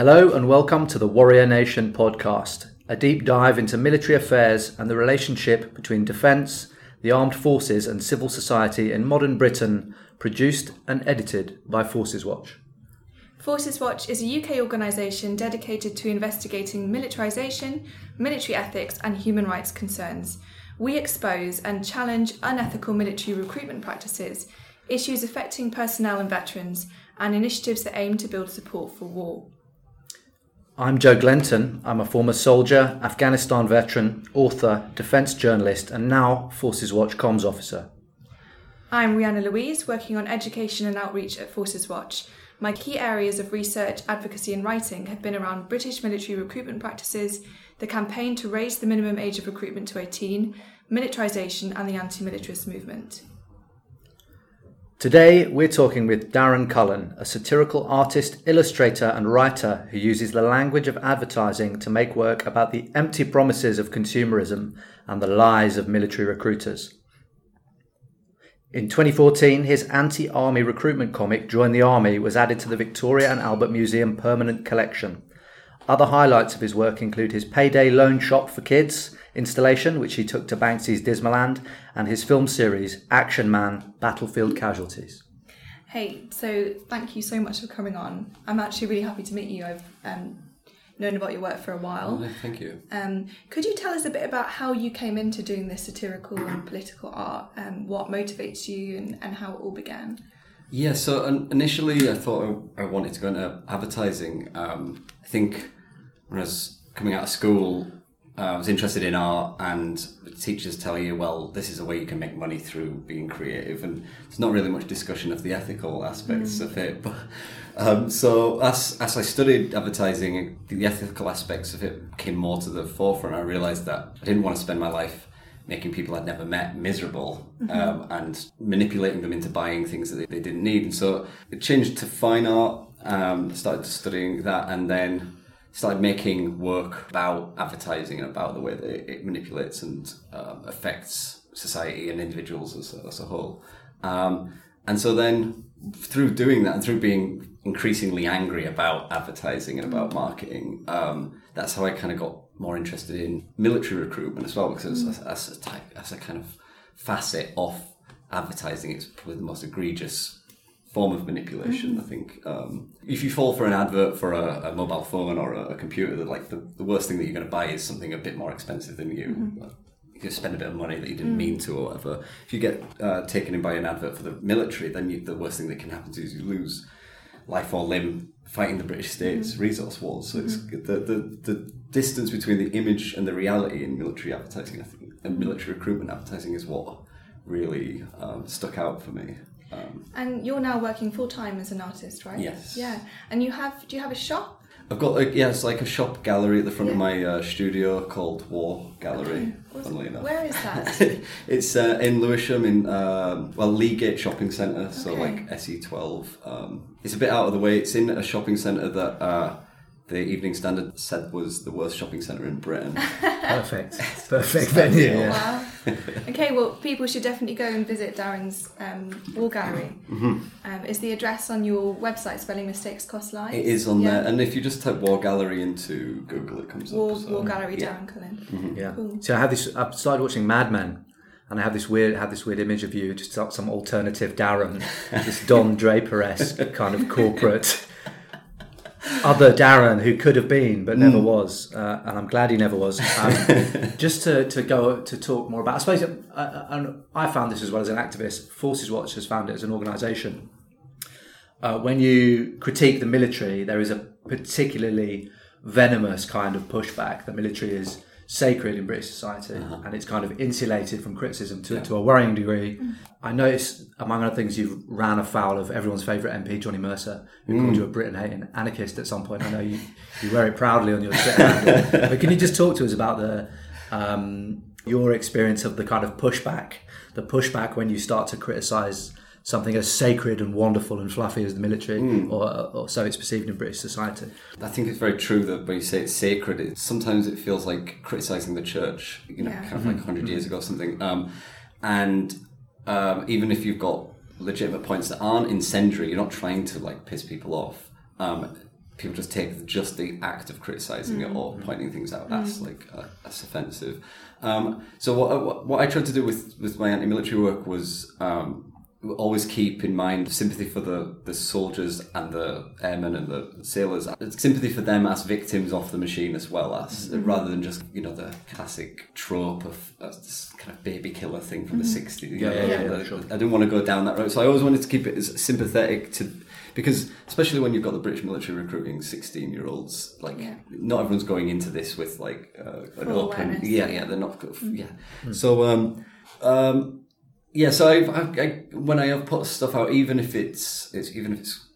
Hello and welcome to the Warrior Nation podcast, a deep dive into military affairs and the relationship between defence, the armed forces and civil society in modern Britain, produced and edited by Forces Watch. Forces Watch is a UK organisation dedicated to investigating militarisation, military ethics and human rights concerns. We expose and challenge unethical military recruitment practices, issues affecting personnel and veterans, and initiatives that aim to build support for war. I'm Joe Glenton. I'm a former soldier, Afghanistan veteran, author, defence journalist and now Forces Watch comms officer. I'm Rihanna Louise, working on education and outreach at Forces Watch. My key areas of research, advocacy and writing have been around British military recruitment practices, the campaign to raise the minimum age of recruitment to 18, militarisation and the anti-militarist movement. Today, we're talking with Darren Cullen, a satirical artist, illustrator and writer who uses the language of advertising to make work about the empty promises of consumerism and the lies of military recruiters. In 2014, his anti-army recruitment comic, Join the Army, was added to the Victoria and Albert Museum permanent collection. Other highlights of his work include his Payday Loan Shop for Kids installation, which he took to Banksy's Dismaland, and his film series Action Man, Battlefield Casualties. Hey, so thank you so much for coming on. I'm actually really happy to meet you. I've known about your work for a while. Oh, thank you. Could you tell us a bit about how you came into doing this satirical and political art, and what motivates you and how it all began? Yeah, so initially I thought I wanted to go into advertising. I think when I was coming out of school, I was interested in art, and the teachers tell you, well, this is a way you can make money through being creative, and there's not really much discussion of the ethical aspects of it. But so as I studied advertising, the ethical aspects of it came more to the forefront. I realised that I didn't want to spend my life making people I'd never met miserable, and manipulating them into buying things that they didn't need. And so it changed to fine art, started studying that, and then started making work about advertising and about the way that it manipulates and affects society and individuals as a whole. And so then through doing that and through being increasingly angry about advertising and about marketing, that's how I kind of got more interested in military recruitment as well, because as a kind of facet of advertising, it's probably the most egregious form of manipulation, I think. If you fall for an advert for a mobile phone or a computer, that like the worst thing that you're going to buy is something a bit more expensive than you. You can spend a bit of money that you didn't mean to or whatever. If you get taken in by an advert for the military, then the worst thing that can happen to you is you lose life or limb fighting the British state's resource wars. So it's the distance between the image and the reality in military advertising, I think, and military recruitment advertising is what really stuck out for me. And you're now working full-time as an artist, right? Yes. Yeah. And do you have a shop? I've got, it's like a shop gallery at the front of my studio called War Gallery, funnily enough. Where is that? It's in Lewisham, in, Leegate Shopping Centre, so like SE12. It's a bit out of the way. It's in a shopping centre that the Evening Standard said was the worst shopping centre in Britain. Perfect venue. Yeah. Wow. Okay, well, people should definitely go and visit Darren's War Gallery. Is the address on your website, Spelling Mistakes Cost Lives? It is on there, and if you just type War Gallery into Google, it comes up. War Gallery, Darren Cullen. Yeah. Cool. So I started watching Mad Men, and I have this weird image of you, just like some alternative Darren, this Don Draper-esque kind of corporate other Darren who could have been but never was, and I'm glad he never was. Just to go to talk more about, I suppose, and I found this as well as an activist, Forces Watch has found it as an organisation. When you critique the military, there is a particularly venomous kind of pushback. The military is sacred in British society, and it's kind of insulated from criticism to a worrying degree. I noticed, among other things, you've ran afoul of everyone's favourite MP, Johnny Mercer, who called you a Britain-hating anarchist at some point. I know you wear it proudly on your Twitter handle. But can you just talk to us about the your experience of the kind of pushback when you start to criticise something as sacred and wonderful and fluffy as the military, or so it's perceived in British society? I think it's very true that when you say it's sacred, sometimes it feels like criticising the church, kind of like 100 years ago or something. And even if you've got legitimate points that aren't incendiary, you're not trying to like piss people off. people just take just the act of criticising it or pointing things out. That's like that's offensive. So what I tried to do with my anti-military work was always keep in mind sympathy for the soldiers and the airmen and the sailors. Sympathy for them as victims of the machine as well as, rather than just, you know, the classic trope of this kind of baby killer thing from the 60s. I didn't want to go down that road. So I always wanted to keep it as sympathetic to... Because especially when you've got the British military recruiting 16-year-olds, like not everyone's going into this with like an open, they're not, So, so I when I have put stuff out, even if it's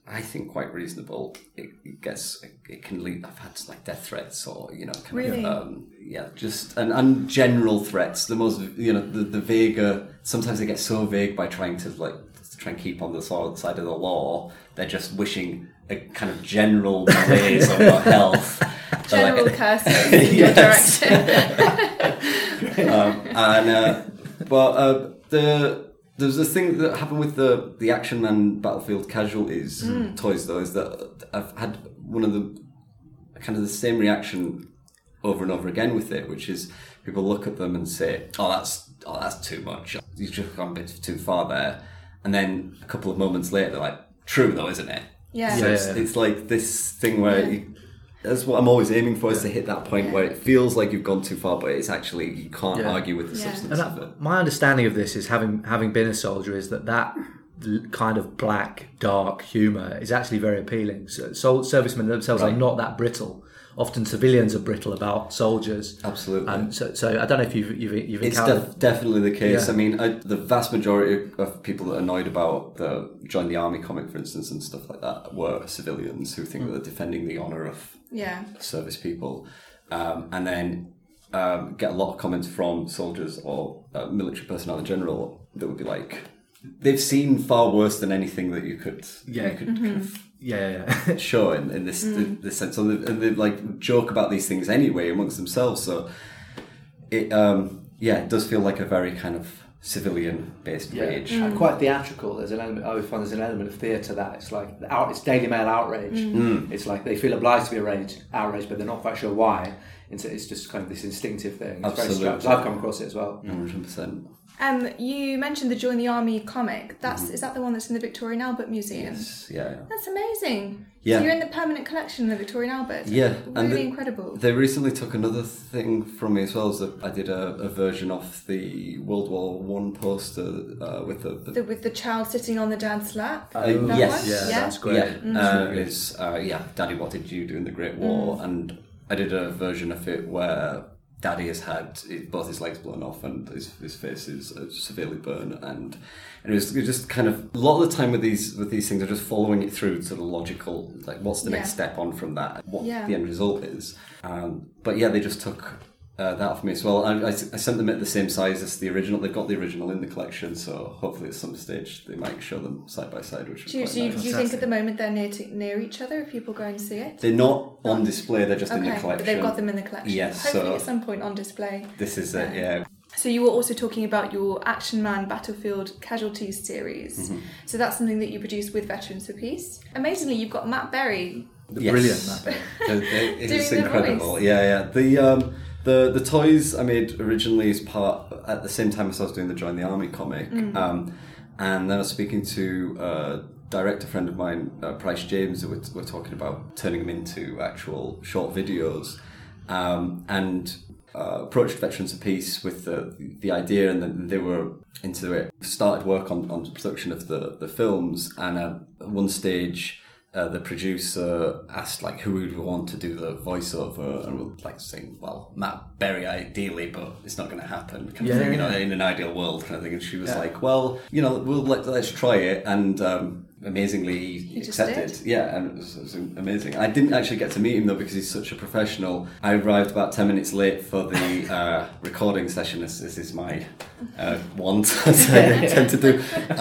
I think quite reasonable, it can lead. I've had like death threats or and general threats. The most the vaguer. Sometimes they get so vague by trying to try and keep on the side of the law. They're just wishing a kind of general malaise on your health. General curses in your direction. There's this thing that happened with the Action Man Battlefield casualties toys, though, is that I've had one of the same reaction over and over again with it, which is people look at them and say, oh, that's too much. You've just gone a bit too far there. And then a couple of moments later, they're like, true though, isn't it? Yeah. So it's like this thing where that's what I'm always aiming for, is to hit that point where it feels like you've gone too far, but it's actually, you can't argue with the substance of it. My understanding of this is, having been a soldier, is that kind of black, dark humour is actually very appealing. So servicemen themselves are not that brittle. Often civilians are brittle about soldiers. Absolutely. So I don't know if you've encountered... It's definitely the case. Yeah. I mean, the vast majority of people that are annoyed about the Join the Army comic, for instance, and stuff like that, were civilians who think that they're defending the honour of service people. And then get a lot of comments from soldiers or military personnel in general that would be like, they've seen far worse than anything that you could kind of... show in this this sense, and they like joke about these things anyway amongst themselves. So it it does feel like a very kind of civilian based rage, and quite theatrical. There's an element. I always find there's an element of theatre that it's like it's Daily Mail outrage. It's like they feel obliged to be outraged, but they're not quite sure why. And so it's just kind of this instinctive thing. It's very strange. I've come across it as well. 100%. You mentioned the Join the Army comic. Is that the one that's in the Victoria and Albert Museum? Yes, yeah. That's amazing. Yeah. So you're in the permanent collection of the Victoria and Albert. Yeah. Really incredible. They recently took another thing from me as well. So I did a version of the World War I poster with the... With the child sitting on the dad's lap? Yes. Yeah, that's great. Yeah. It's, Daddy, what did you do in the Great War? And I did a version of it where... Daddy has had both his legs blown off and his face is severely burned, and it was just kind of a lot of the time with these things are just following it through to the logical, like, what's the next step on from that, what the end result is. But they just took that off me as well. I sent them at the same size as the original. They've got the original in the collection, so hopefully at some stage they might show them side by side, which is quite nice. Do you think at the moment they're near each other if people go and see it? They're not on display, they're just in the collection. But they've got them in the collection. Yes, hopefully at some point on display. This is it, yeah. So you were also talking about your Action Man Battlefield Casualties series. Mm-hmm. So that's something that you produced with Veterans for Peace. Amazingly, you've got Matt Berry. Brilliant Matt Berry. It is incredible. Yeah. The toys I made originally as part, at the same time as I was doing the Join the Army comic, and then I was speaking to a director friend of mine, Price James, who we're talking about turning them into actual short videos, and approached Veterans for Peace with the idea, and then they were into it. Started work on the production of the films, and at one stage... the producer asked, like, who would want to do the voiceover, and we're like saying, well, Matt Berry ideally, but it's not going to happen, kind of thing, in an ideal world kind of thing. And she was like, well, let's try it, and amazingly he accepted. Yeah, and it was amazing. I didn't actually get to meet him though because he's such a professional. I arrived about 10 minutes late for the recording session, as this is my want, as I tend to do,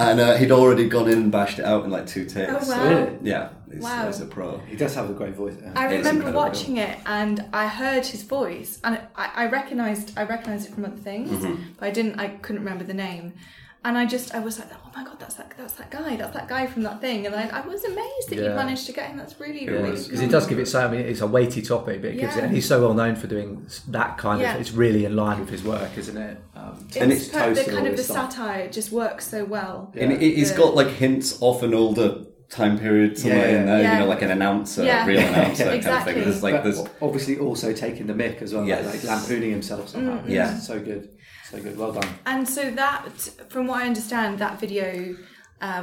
and he'd already gone in and bashed it out in like 2 takes. Oh, wow. So, yeah. He's a pro. He does have a great voice. I remember watching it and I heard his voice and I recognised it from other things, but I couldn't remember the name. And I was like, oh my God, that's that guy from that thing. And I was amazed that you managed to get him. That's really, really cool. Because it does give it so, I mean, it's a weighty topic, but it gives it, and he's so well known for doing that kind of, it's really in line with his work, isn't it? The satire just works so well. Yeah. And he's got like hints off an older time period somewhere in there, you know, like an announcer, real announcer kind of thing. There's obviously also taking the mick as well, like lampooning himself somehow. Mm-hmm. Yeah. So good. So good, well done. And so that, from what I understand, that video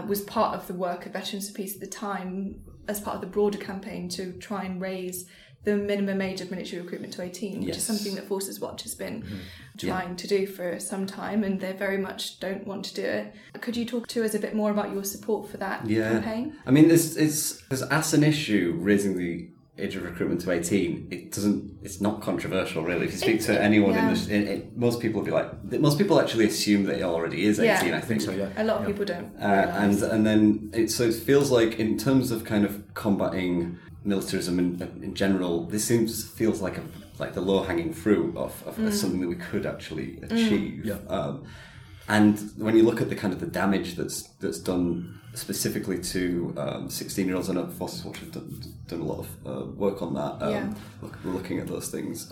was part of the work of Veterans for Peace at the time as part of the broader campaign to try and raise the minimum age of military recruitment to 18, which is something that Forces Watch has been trying to do for some time, and they very much don't want to do it. Could you talk to us a bit more about your support for that campaign? I mean, there's as an issue raising the age of recruitment to 18, it's not controversial really. If you speak to anyone in most people will be like, most people actually assume that it already is 18, I think so, a lot of people don't. And then it feels like in terms of kind of combating militarism in general, this feels like the low-hanging fruit of something that we could actually achieve. And when you look at the kind of the damage that's done specifically to 16-year-olds, I know Forces Watch have done a lot of work on that. We're looking at those things.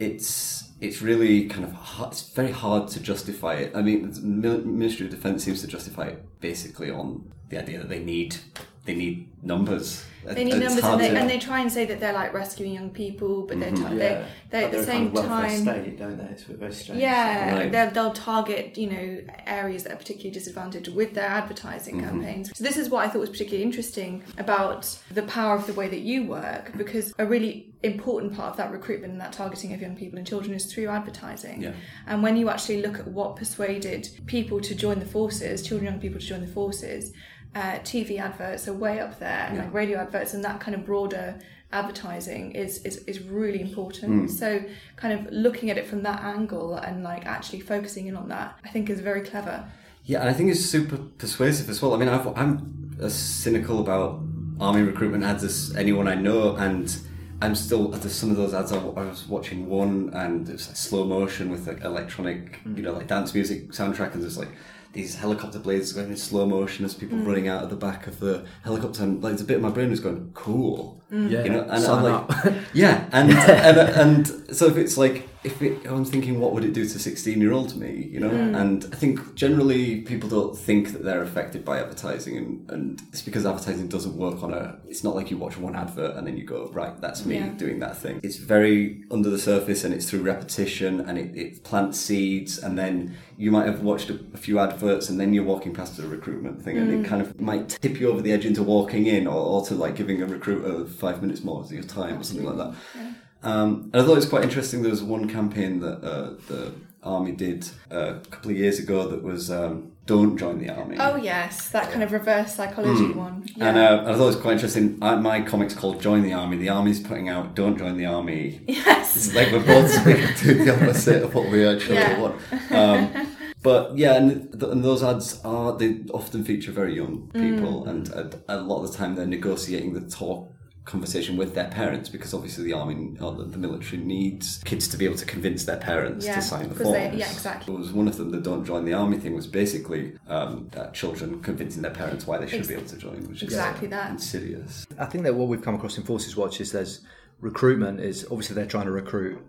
It's really kind of hard, it's very hard to justify it. I mean, the Ministry of Defence seems to justify it basically on the idea that they need numbers. They need numbers, and they try and say that they're like rescuing young people, but they're at the same time. They're a state, don't they? It's very strange. Yeah, right. They'll target, you know, areas that are particularly disadvantaged with their advertising campaigns. So this is what I thought was particularly interesting about the power of the way that you work, because a really important part of that recruitment and that targeting of young people and children is through advertising. Yeah. And when you actually look at what persuaded people to join the forces, children and young people to join the forces. TV adverts are way up there, and like radio adverts, and that kind of broader advertising is really important. So kind of looking at it from that angle and like actually focusing in on that, I think is very clever. Yeah, and I think it's super persuasive as well. I mean, I'm as cynical about army recruitment ads as anyone I know, and I'm still, there's some of those ads, I was watching one and it was like slow motion with like electronic, you know, like dance music soundtrack, and there's like these helicopter blades going in slow motion as people running out of the back of the helicopter, and like, it's a bit of my brain was going, cool. You know, and I'm like, and so if it's like, I'm thinking, what would it do to 16-year-old me, you know? And I think generally people don't think that they're affected by advertising, and it's because advertising doesn't work it's not like you watch one advert and then you go, right, that's me doing that thing. It's very under the surface, and it's through repetition, and it plants seeds, and then you might have watched a few adverts and then you're walking past the recruitment thing, and it kind of might tip you over the edge into walking in or to like giving a recruiter 5 minutes more of your time or something like that. Yeah. And I thought it was quite interesting. There was one campaign that the army did a couple of years ago that was "Don't join the army." Oh yes, that kind of reverse psychology one. Yeah. And I thought it was quite interesting. My comic's called "Join the Army." The army's putting out "Don't join the army." Yes, it's like we're both doing the opposite of what we actually want. But yeah, and those ads they often feature very young people, and a lot of the time they're negotiating the conversation with their parents, because obviously the army or the military needs kids to be able to convince their parents to sign the forms. It was one of them, the "Don't Join the Army" thing was basically children convincing their parents why they should be able to join, which is insidious. I think that what we've come across in Forces Watch is there's recruitment is obviously they're trying to recruit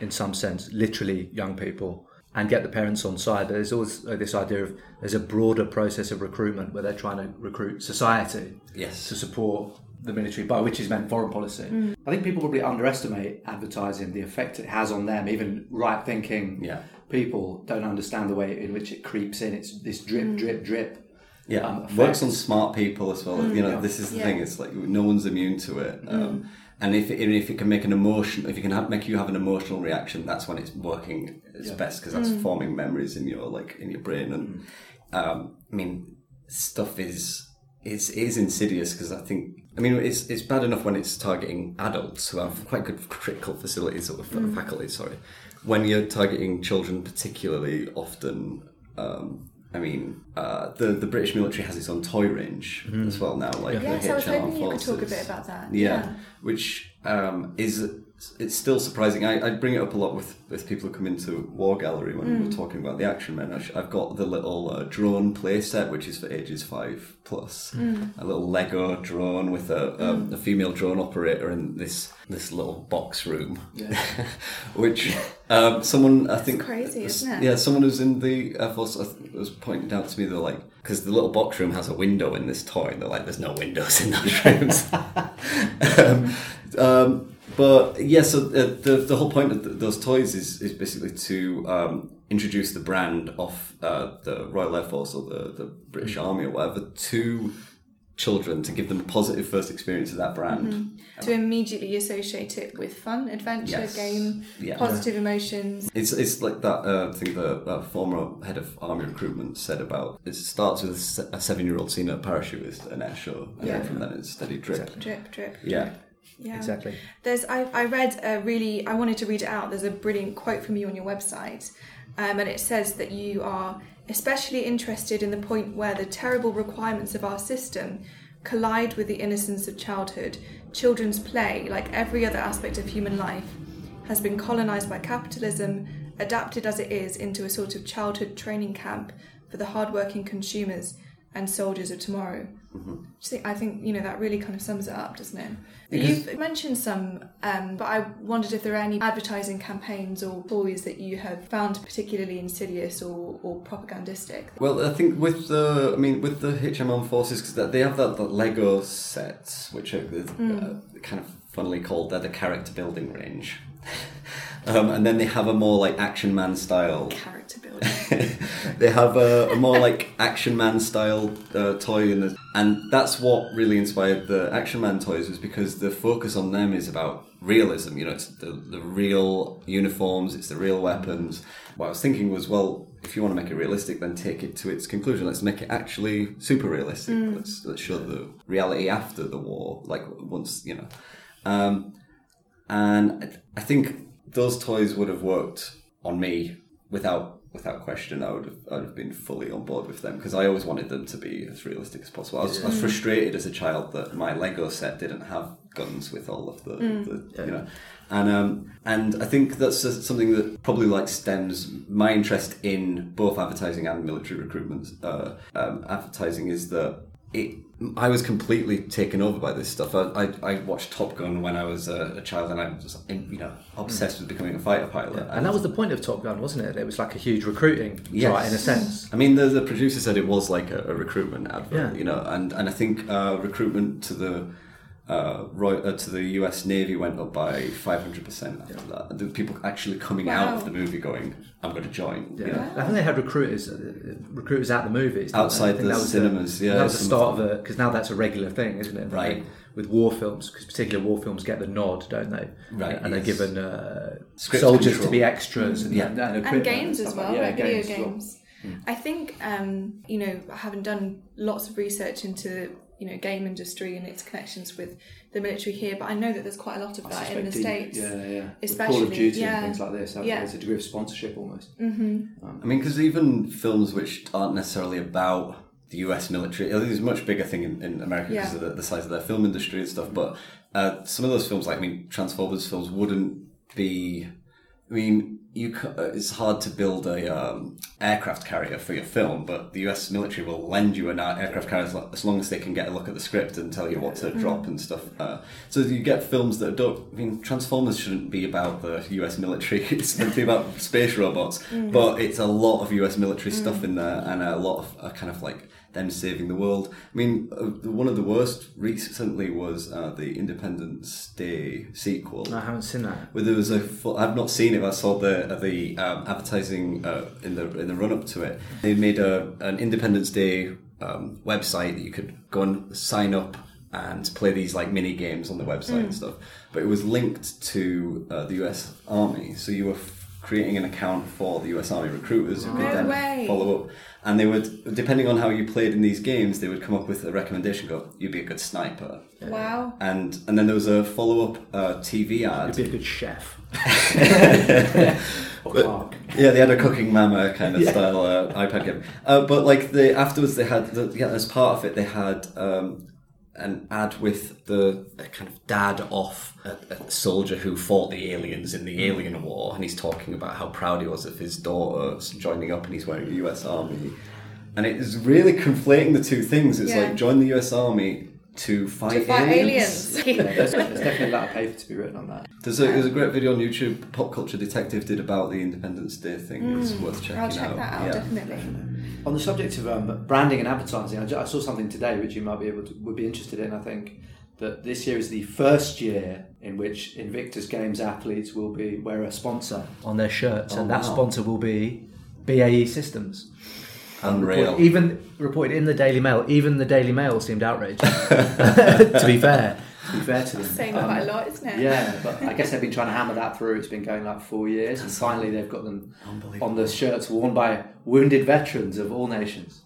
in some sense literally young people and get the parents on side. There's always this idea of there's a broader process of recruitment where they're trying to recruit society to support the military, by which is meant foreign policy. I think people probably underestimate advertising, the effect it has on them. Even right-thinking people don't understand the way in which it creeps in. It's this drip, drip, drip. Yeah, works on smart people as well. You know, this is the thing. It's like no one's immune to it. And if it can make an emotion, if it can make you have an emotional reaction, that's when it's working its best, because that's forming memories in your brain. And I mean, stuff is insidious, because it's bad enough when it's targeting adults who have quite good critical facilities or faculty. Sorry, when you're targeting children, particularly often. The British military has its own toy range as well now, like the HR Forces. I was hoping you could talk a bit about that. Yeah, which It's still surprising. I bring it up a lot with people who come into War Gallery when we're talking about the Action Men. I've got the little drone play set, which is for ages 5 plus. A little Lego drone with a female drone operator in this little box room. Yeah. Which someone, I think... It's crazy, isn't it? Yeah, someone who's in the Air Force was pointing out to me, they're like, because the little box room has a window in this toy, and they're like, there's no windows in those rooms. But yeah, so the whole point of those toys is basically to introduce the brand of the Royal Air Force or the British Army or whatever to children, to give them a positive first experience of that brand. To immediately associate it with fun, adventure, game, positive emotions. It's like that thing that former head of army recruitment said about, it starts with a 7-year-old seeing a parachutist and air show, and then from then it's steady drip. Exactly. Drip. Yeah. Yeah, exactly. I read I wanted to read it out. There's a brilliant quote from you on your website, and it says that you are especially interested in the point where the terrible requirements of our system collide with the innocence of childhood. Children's play, like every other aspect of human life, has been colonised by capitalism, adapted as it is into a sort of childhood training camp for the hard-working consumers and soldiers of tomorrow. I think, you know, that really kind of sums it up, doesn't it? You've mentioned some, but I wondered if there are any advertising campaigns or toys that you have found particularly insidious or propagandistic. Well, I think with the HM Armed Forces, because they have that Lego set, which are kind of funnily called, they're the character building range. And then they have a more like Action Man style character building. They have a more like Action Man style toy in the, and that's what really inspired the Action Man toys, was because the focus on them is about realism. You know, it's the real uniforms, it's the real weapons. What I was thinking was, well, if you want to make it realistic, then take it to its conclusion. Let's make it actually super realistic. Let's show the reality after the war, like once, you know. And I think those toys would have worked on me without question. I would have been fully on board with them because I always wanted them to be as realistic as possible. I was frustrated as a child that my Lego set didn't have guns with all of the you know, and I think that's something that probably like stems my interest in both advertising and military recruitment. Advertising is that I was completely taken over by this stuff. I watched Top Gun when I was a child, and I was obsessed with becoming a fighter pilot. And that was the point of Top Gun, wasn't it? It was like a huge recruiting try, in a sense. I mean, the producer said it was like a recruitment advert, you know. And I think recruitment to the to the US Navy went up by 500% after that. The people actually coming out of the movie going, "I'm going to join." Yeah. You know? I think they had recruiters at the movies outside the cinemas. That was the start of it, because now that's a regular thing, isn't it? Right. With war films, because particular war films get the nod, don't they? Right. And they're given soldiers to be extras and games as well, like video games. I think having done lots of research into game industry and its connections with the military here, but I know that there's quite a lot of that in the States. Yeah. Especially with Call of Duty and things like this. There's a degree of sponsorship almost. I mean, because even films which aren't necessarily about the US military, I think it's a much bigger thing in America because of the size of their film industry and stuff. But some of those films, Transformers films, wouldn't be. I mean, it's hard to build a aircraft carrier for your film, but the US military will lend you an aircraft carrier as long as they can get a look at the script and tell you what to drop and stuff. So you get films that don't. I mean, Transformers shouldn't be about the US military. It's meant to be about space robots, but it's a lot of US military stuff in there, and a lot of kind of like them saving the world. I mean, one of the worst recently was the Independence Day sequel. No, I haven't seen that. Where there was I've not seen it, but I saw the advertising in the run up to it. They made an Independence Day website that you could go and sign up and play these like mini games on the website and stuff. But it was linked to the US Army, so you were creating an account for the US Army recruiters who could then follow up. And they would, depending on how you played in these games, they would come up with a recommendation, go, you'd be a good sniper. Yeah. Wow. And then there was a follow-up TV ad. You'd be a good chef. But, yeah, they had a Cooking Mama kind of style iPad game. But afterwards they had, as part of it, they had an ad with the kind of dad of a soldier who fought the aliens in the Alien War, and he's talking about how proud he was of his daughter joining up, and he's wearing the US Army. And it is really conflating the two things. It's like, join the US Army to fight aliens. Yeah, there's definitely a lot of paper to be written on that. There's a great video on YouTube Pop Culture Detective did about the Independence Day thing. It's worth checking out. I'll check that out, definitely. On the subject of branding and advertising, I saw something today which you might be able to, would be interested in. I think that this year is the first year in which Invictus Games athletes will wear a sponsor on their shirts, and that sponsor will be BAE Systems. Unreal. Reported in the Daily Mail. Even the Daily Mail seemed outraged. To be fair to them. It's saying quite a lot, isn't it? Yeah, but I guess they've been trying to hammer that through. It's been going like 4 years, and finally they've got them on the shirts worn by wounded veterans of all nations.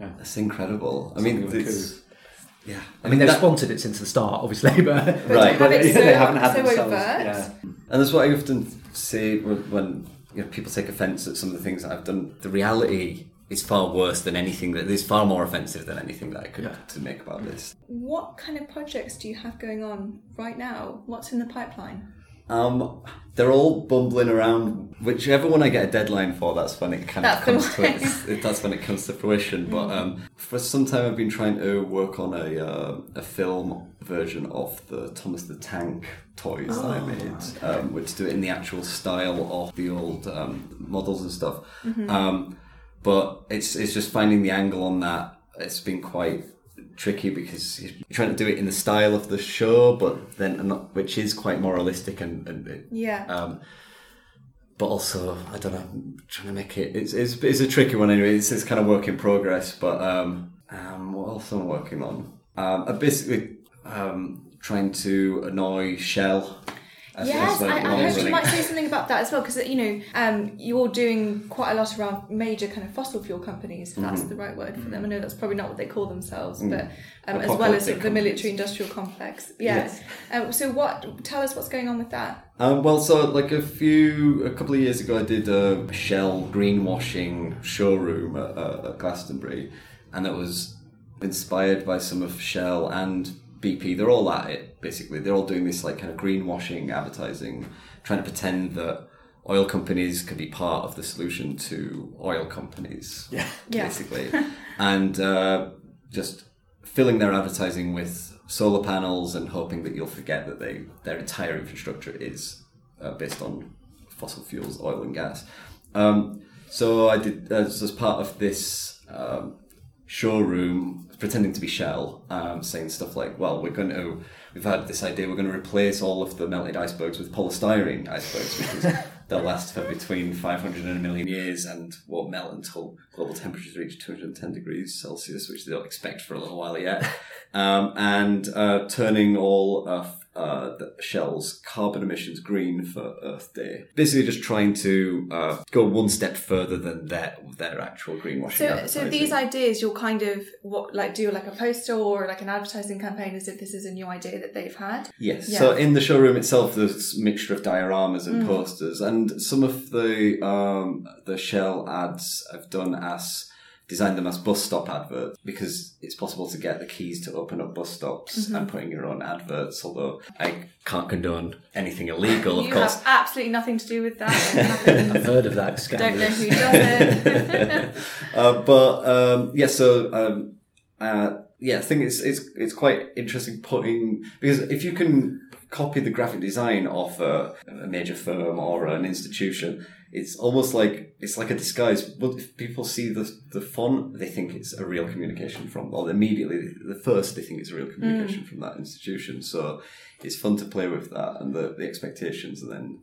Yeah. That's incredible. I mean, they've sponsored it since the start, obviously, but they haven't had it themselves. Yeah. And that's what I often say when people take offence at some of the things that I've done. The reality is far worse than anything that is far more offensive than anything that I could to make about this. What kind of projects do you have going on right now? What's in the pipeline? They're all bumbling around. Whichever one I get a deadline for, that's when it comes to fruition. Mm. But for some time, I've been trying to work on a film version of the Thomas the Tank toys that I made, which do it in the actual style of the old models and stuff. Mm-hmm. But it's just finding the angle on that. It's been quite tricky because you're trying to do it in the style of the show, but then which is quite moralistic and. But also, I don't know. I'm trying to make it. It's a tricky one anyway. It's kind of work in progress. But what else am I working on? I'm basically trying to annoy Shell. Yes, I hope you might say something about that as well, because you're doing quite a lot around major kind of fossil fuel companies, if that's the right word for them. I know that's probably not what they call themselves, but as well as the military-industrial complex. Yes. So tell us what's going on with that. A couple of years ago, I did a Shell greenwashing showroom at Glastonbury, and it was inspired by some of Shell and BP. They're all at it, basically. They're all doing this like kind of greenwashing advertising, trying to pretend that oil companies can be part of the solution to oil companies, basically. And just filling their advertising with solar panels and hoping that you'll forget that their entire infrastructure is based on fossil fuels, oil and gas. So I did, as part of this showroom, pretending to be Shell, saying stuff like, well, we've had this idea, we're going to replace all of the melted icebergs with polystyrene icebergs because they'll last for between 500 and a million years and won't melt until global temperatures reach 210 degrees Celsius, which they don't expect for a little while yet. And turning all of the Shell's carbon emissions green for Earth Day. Basically just trying to go one step further than their actual greenwashing advertising. So these ideas, you'll kind of do like a poster or like an advertising campaign as if this is a new idea that they've had? Yes. Yeah. So in the showroom itself, there's a mixture of dioramas and posters, and some of the Shell ads I've done designed them as bus stop adverts because it's possible to get the keys to open up bus stops and put in your own adverts, although I can't condone anything illegal, of course. You have absolutely nothing to do with that. I've heard of that. Don't know who does it. I think it's quite interesting putting... Because if you can copy the graphic design of a major firm or an institution... It's almost like it's like a disguise. Well, if people see the font, they think it's a real communication from, or immediately they think it's a real communication from that institution. So it's fun to play with that and the expectations. And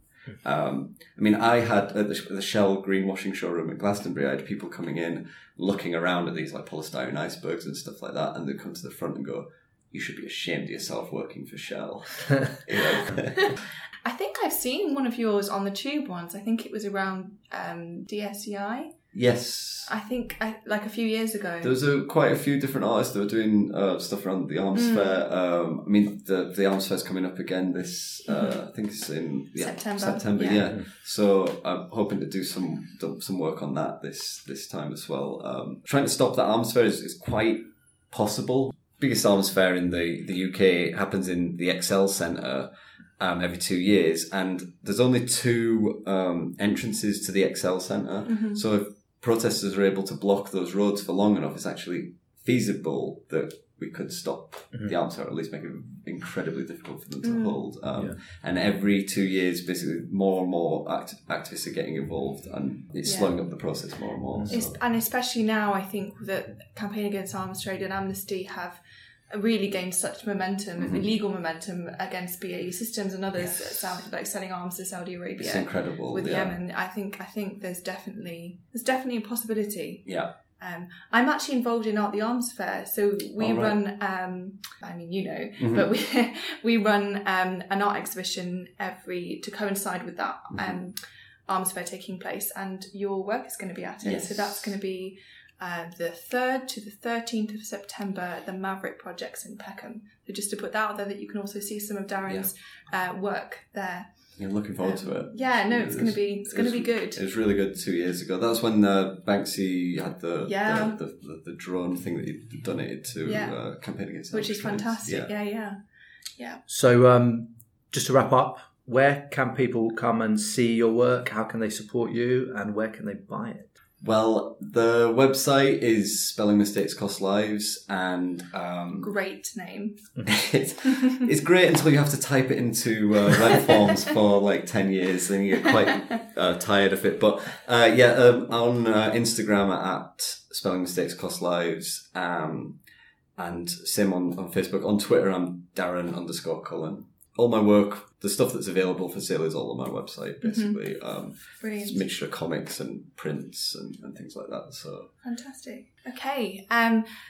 then, I had at the Shell greenwashing showroom at Glastonbury, I had people coming in, looking around at these like polystyrene icebergs and stuff like that, and they come to the front and go, "You should be ashamed of yourself working for Shell." I think I've seen one of yours on the tube once. I think it was around DSEI. Yes. I think a few years ago. There was quite a few different artists that were doing stuff around the Arms Fair. The Arms Fair's coming up again this, I think it's in September. September. So I'm hoping to do some work on that this time as well. Trying to stop the Arms Fair is quite possible. biggest arms fair in the UK. It happens in the Excel Centre every 2 years, and there's only two entrances to the Excel Centre. Mm-hmm. So if protesters are able to block those roads for long enough, it's actually feasible that we could stop mm-hmm. the arms fair, or at least make it incredibly difficult for them to hold. And every 2 years, basically, more and more activists are getting involved, and it's slowing up the process more and more. And especially now, I think that Campaign Against Arms Trade and Amnesty have really gained such momentum, mm-hmm. legal momentum against BAE Systems and others that like selling arms to Saudi Arabia. It's incredible. With Yemen, I think there's definitely a possibility. Yeah. I'm actually involved in Art the Arms Fair, so we run. Mm-hmm. but we run an art exhibition to coincide with that arms fair taking place, and your work is going to be at it. Yes. So that's going to be the 3rd to the 13th of September at the Maverick Projects in Peckham. So just to put that out there, that you can also see some of Darren's work there. Yeah, I'm looking forward to it. Yeah, no, it's going to be good. It was really good 2 years ago. That's when Banksy had the drone thing that he'd donated to Campaign Against Arms Trade. Which is fantastic. Yeah. So just to wrap up, where can people come and see your work? How can they support you? And where can they buy it? Well, the website is Spelling Mistakes Cost Lives, and great name. It's great until you have to type it into red forms for like 10 years, then you get quite tired of it. But on Instagram at Spelling Mistakes Cost Lives, and same on Facebook. On Twitter, I'm Darren_Cullen. All my work, the stuff that's available for sale is all on my website, basically. Mm-hmm. It's a mixture of comics and prints and things like that. So fantastic. Okay.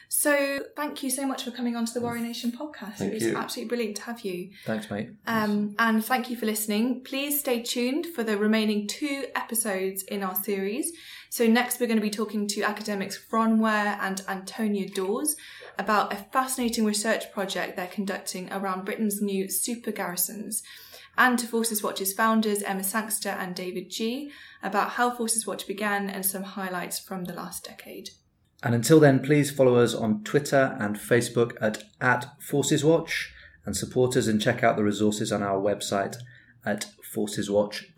So thank you so much for coming on to the Warrior Nation podcast. Thank you. It was absolutely brilliant to have you. Thanks, mate. And thank you for listening. Please stay tuned for the remaining 2 episodes in our series. So next we're going to be talking to academics Fran Ware and Antonia Dawes about a fascinating research project they're conducting around Britain's new super garrisons, and to Forces Watch's founders Emma Sangster and David G about how Forces Watch began and some highlights from the last decade. And until then, please follow us on Twitter and Facebook at Forces Watch, and support us and check out the resources on our website at forceswatch.net.